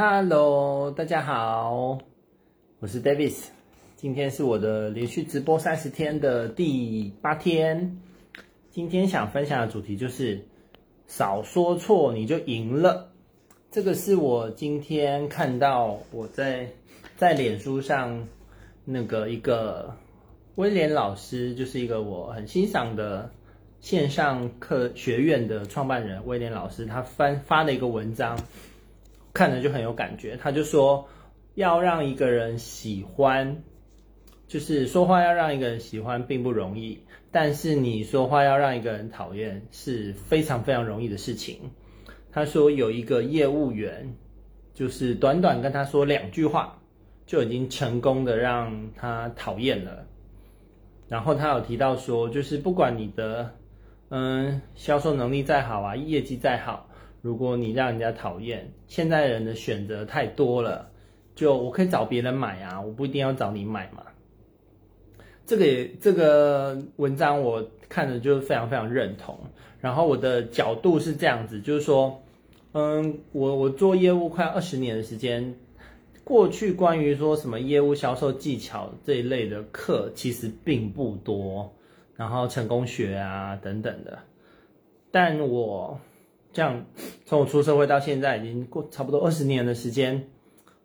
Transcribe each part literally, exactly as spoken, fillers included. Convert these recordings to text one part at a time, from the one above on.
Hello， 大家好，我是 Davis， 今天是我的连续直播三十天的第八天。今天想分享的主题就是少说错你就赢了。这个是我今天看到我在在脸书上那个一个威廉老师，就是一个我很欣赏的线上课学院的创办人威廉老师，他翻发了一个文章。看了就很有感觉，他就说要让一个人喜欢，就是说话要让一个人喜欢并不容易，但是你说话要让一个人讨厌是非常非常容易的事情。他说有一个业务员，就是短短跟他说两句话，就已经成功的让他讨厌了。然后他有提到说，就是不管你的嗯销售能力再好啊，业绩再好，如果你让人家讨厌，现在人的选择太多了，就我可以找别人买啊，我不一定要找你买嘛。这个也这个文章我看着就非常非常认同。然后我的角度是这样子，就是说，嗯，我我做业务快二十年的时间，过去关于说什么业务销售技巧这一类的课其实并不多，然后成功学啊等等的，但我。这样从我出社会到现在已经过差不多二十年的时间，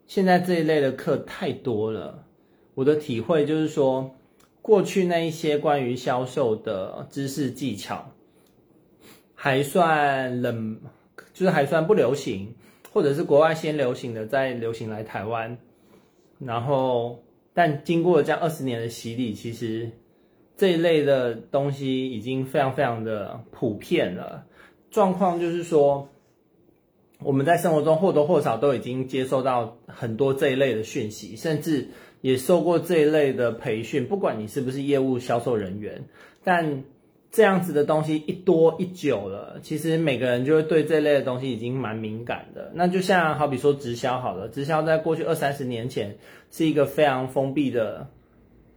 现在这一类的课太多了。我的体会就是说，过去那一些关于销售的知识技巧还算冷，就是还算不流行，或者是国外先流行的再流行来台湾。然后但经过这样二十年的洗礼，其实这一类的东西已经非常非常的普遍了。状况就是说，我们在生活中或多或少都已经接受到很多这一类的讯息，甚至也受过这一类的培训，不管你是不是业务销售人员，但这样子的东西一多一久了，其实每个人就会对这类的东西已经蛮敏感的。那就像好比说直销好了，直销在过去二三十年前是一个非常封闭的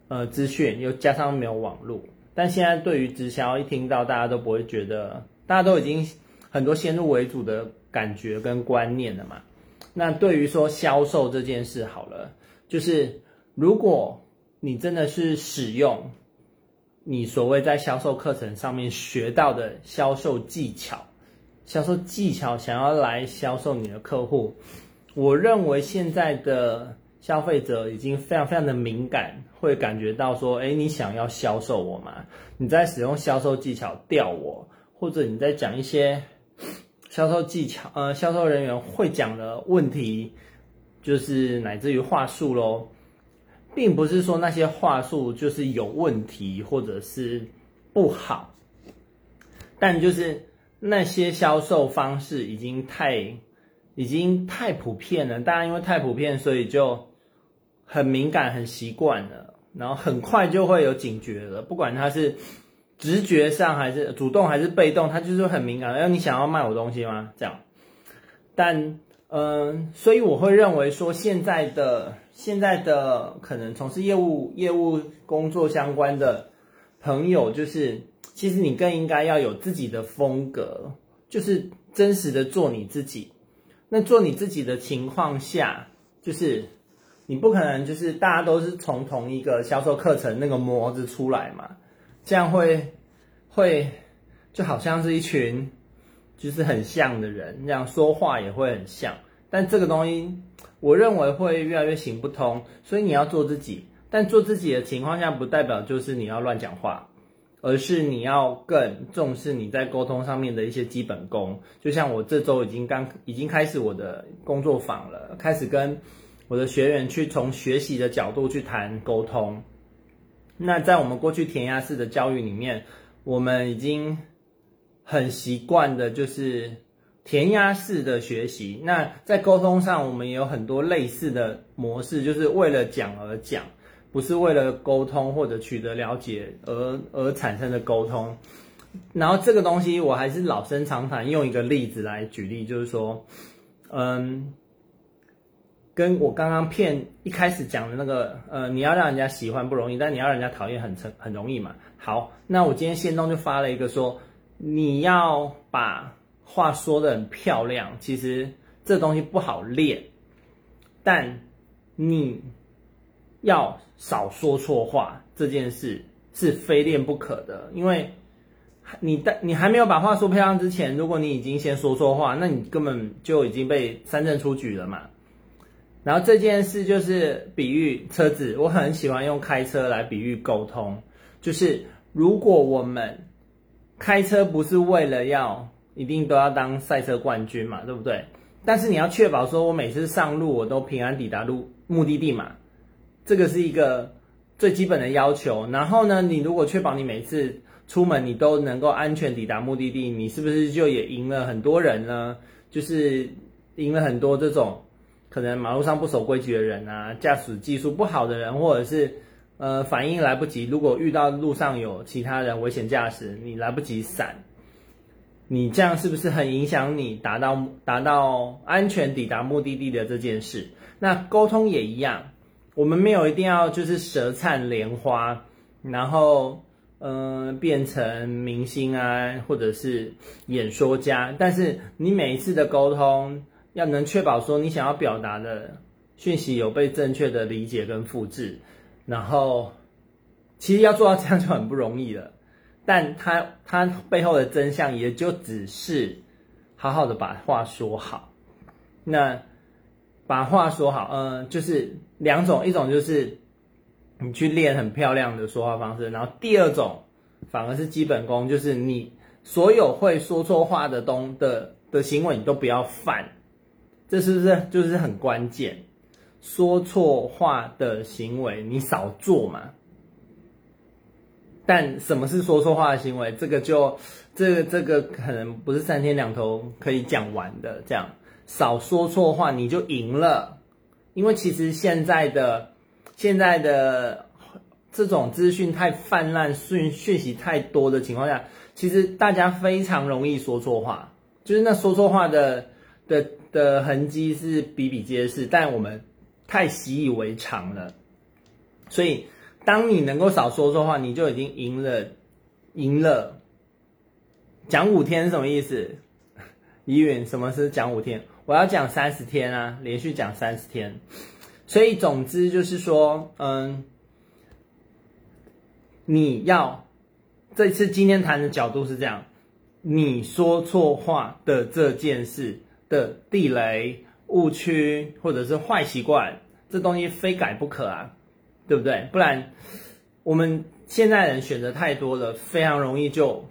呃资讯，又加上没有网络，但现在对于直销一听到，大家都不会觉得，大家都已经很多先入为主的感觉跟观念了嘛。那对于说销售这件事好了，就是如果你真的是使用你所谓在销售课程上面学到的销售技巧，销售技巧想要来销售你的客户，我认为现在的消费者已经非常非常的敏感，会感觉到说，诶，你想要销售我吗？你在使用销售技巧吊我，或者你在讲一些销售技巧，呃，销售人员会讲的问题，就是乃至于话术咯，并不是说那些话术就是有问题或者是不好，但就是那些销售方式已经太已经太普遍了，大家因为太普遍，所以就很敏感、很习惯了，然后很快就会有警觉了，不管他是。直觉上还是主动还是被动，他就是很敏感。哎，你想要卖我东西吗？这样，但嗯、呃，所以我会认为说，现在的现在的可能从事业务业务工作相关的朋友，就是其实你更应该要有自己的风格，就是真实的做你自己。那做你自己的情况下，就是你不可能就是大家都是从同一个销售课程那个模子出来嘛。这样会会就好像是一群就是很像的人，这样说话也会很像，但这个东西我认为会越来越行不通，所以你要做自己，但做自己的情况下不代表就是你要乱讲话，而是你要更重视你在沟通上面的一些基本功。就像我这周已经刚已经开始我的工作坊了，开始跟我的学员去从学习的角度去谈沟通。那在我们过去填鸭式的教育里面，我们已经很习惯的就是填鸭式的学习。那在沟通上，我们也有很多类似的模式，就是为了讲而讲，不是为了沟通或者取得了解而而产生的沟通。然后这个东西我还是老生常谈，用一个例子来举例，就是说，嗯。跟我刚刚骗一开始讲的那个，呃，你要让人家喜欢不容易，但你要让人家讨厌很很容易嘛。好，那我今天线动就发了一个说，你要把话说得很漂亮，其实这东西不好练，但你要少说错话，这件事是非练不可的。因为你你还没有把话说漂亮之前，如果你已经先说错话，那你根本就已经被三振出局了嘛。然后这件事就是比喻车子，我很喜欢用开车来比喻沟通，就是如果我们开车不是为了要一定都要当赛车冠军嘛，对不对？但是你要确保说我每次上路我都平安抵达路目的地嘛，这个是一个最基本的要求。然后呢，你如果确保你每次出门你都能够安全抵达目的地，你是不是就也赢了很多人呢？就是赢了很多这种可能马路上不守规矩的人啊，驾驶技术不好的人，或者是呃反应来不及，如果遇到路上有其他人危险驾驶，你来不及闪，你这样是不是很影响你达到达到安全抵达目的地的这件事？那沟通也一样，我们没有一定要就是舌灿莲花，然后嗯、呃、变成明星啊，或者是演说家，但是你每一次的沟通要能确保说你想要表达的讯息有被正确的理解跟复制，然后其实要做到这样就很不容易了。但他他背后的真相也就只是好好的把话说好。那把话说好，呃，就是两种，一种就是你去练很漂亮的说话方式，然后第二种反而是基本功，就是你所有会说错话的东的的行为你都不要犯，这是不是就是很关键？说错话的行为你少做嘛。但什么是说错话的行为？这个就，这个这个可能不是三天两头可以讲完的。这样少说错话，你就赢了。因为其实现在的现在的这种资讯太泛滥，讯讯息太多的情况下，其实大家非常容易说错话。就是那说错话的的的痕迹是比比皆是，但我们太习以为常了，所以。当你能够少说错话，你就已经赢了，赢了。讲五天是什么意思？怡允，什么是讲五天？我要讲三十天啊，连续讲三十天。所以总之就是说，嗯，你要这次今天谈的角度是这样：你说错话的这件事的地雷、误区或者是坏习惯，这东西非改不可啊。对不对？不然我们现在人选择太多了，非常容易就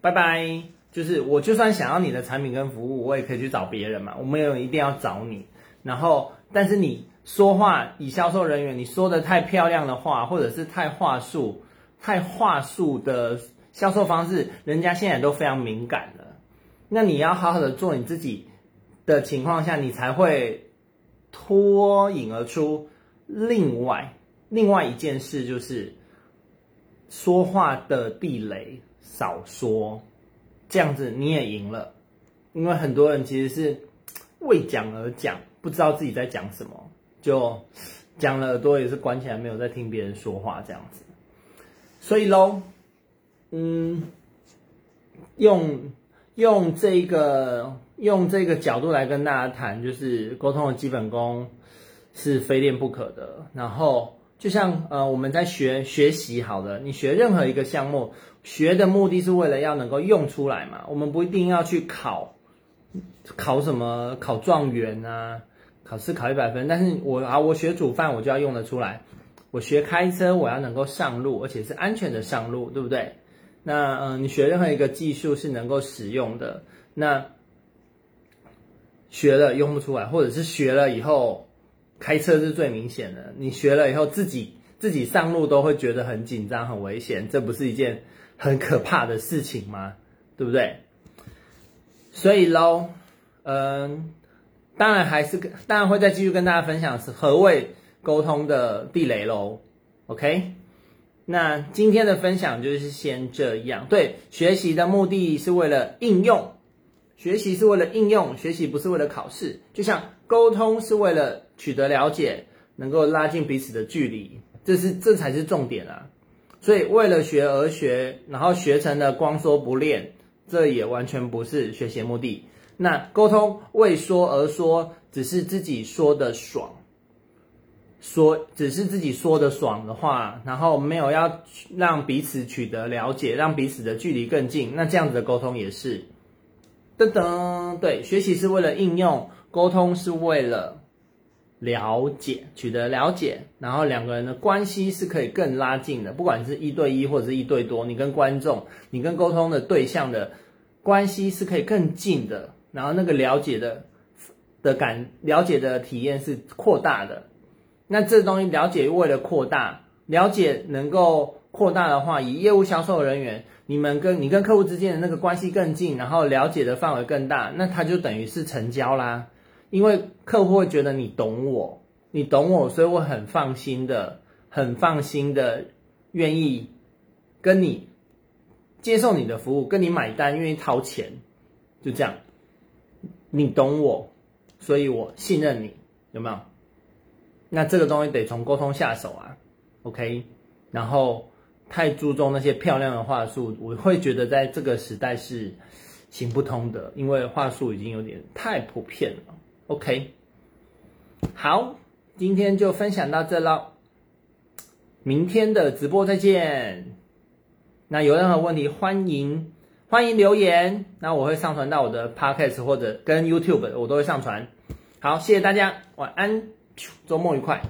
拜拜。就是我就算想要你的产品跟服务，我也可以去找别人嘛，我没有一定要找你。然后，但是你说话以销售人员，你说的太漂亮的话，或者是太话术、太话术的销售方式，人家现在都非常敏感了。那你要好好的做你自己的情况下，你才会脱颖而出。另外。另外一件事就是，说话的地雷少说，这样子你也赢了。因为很多人其实是为讲而讲，不知道自己在讲什么，就讲了耳朵也是关起来，没有在听别人说话这样子。所以咯，嗯，用用这个用这个角度来跟大家谈，就是沟通的基本功是非练不可的。然后。就像呃我们在学学习好了，你学任何一个项目，学的目的是为了要能够用出来嘛。我们不一定要去考考什么考状元啊，考试考一百分，但是我啊我学煮饭我就要用得出来，我学开车我要能够上路，而且是安全的上路，对不对？那嗯、呃、你学任何一个技术是能够使用的，那学了用不出来，或者是学了以后。开车是最明显的，你学了以后自己自己上路都会觉得很紧张很危险，这不是一件很可怕的事情吗？对不对？所以咯，嗯，当然还是当然会再继续跟大家分享是何谓沟通的地雷咯。 OK， 那今天的分享就是先这样。对，学习的目的是为了应用，学习是为了应用，学习不是为了考试。就像沟通是为了取得了解，能够拉近彼此的距离，这是这才是重点啊！所以为了学而学，然后学成了光说不练，这也完全不是学习的目的。那沟通为说而说，只是自己说的爽，说只是自己说的爽的话，然后没有要让彼此取得了解，让彼此的距离更近，那这样子的沟通也是噔噔，对，学习是为了应用，沟通是为了了解，取得了解，然后两个人的关系是可以更拉近的，不管是一对一或者是一对多，你跟观众，你跟沟通的对象的关系是可以更近的，然后那个了解的的感，了解的体验是扩大的。那这东西了解为了扩大，了解能够扩大的话，以业务销售人员，你们跟你跟客户之间的那个关系更近，然后了解的范围更大，那它就等于是成交啦。因为客户会觉得你懂我，你懂我，所以我很放心的，很放心的愿意跟你接受你的服务，跟你买单，愿意掏钱，就这样。你懂我，所以我信任你，有没有？那这个东西得从沟通下手啊 ，OK？ 然后太注重那些漂亮的话术，我会觉得在这个时代是行不通的，因为话术已经有点太普遍了。OK， 好，今天就分享到这咯，明天的直播再见。那有任何问题欢迎欢迎留言，那我会上传到我的 Podcast 或者跟 YouTube 我都会上传。好，谢谢大家，晚安，周末愉快。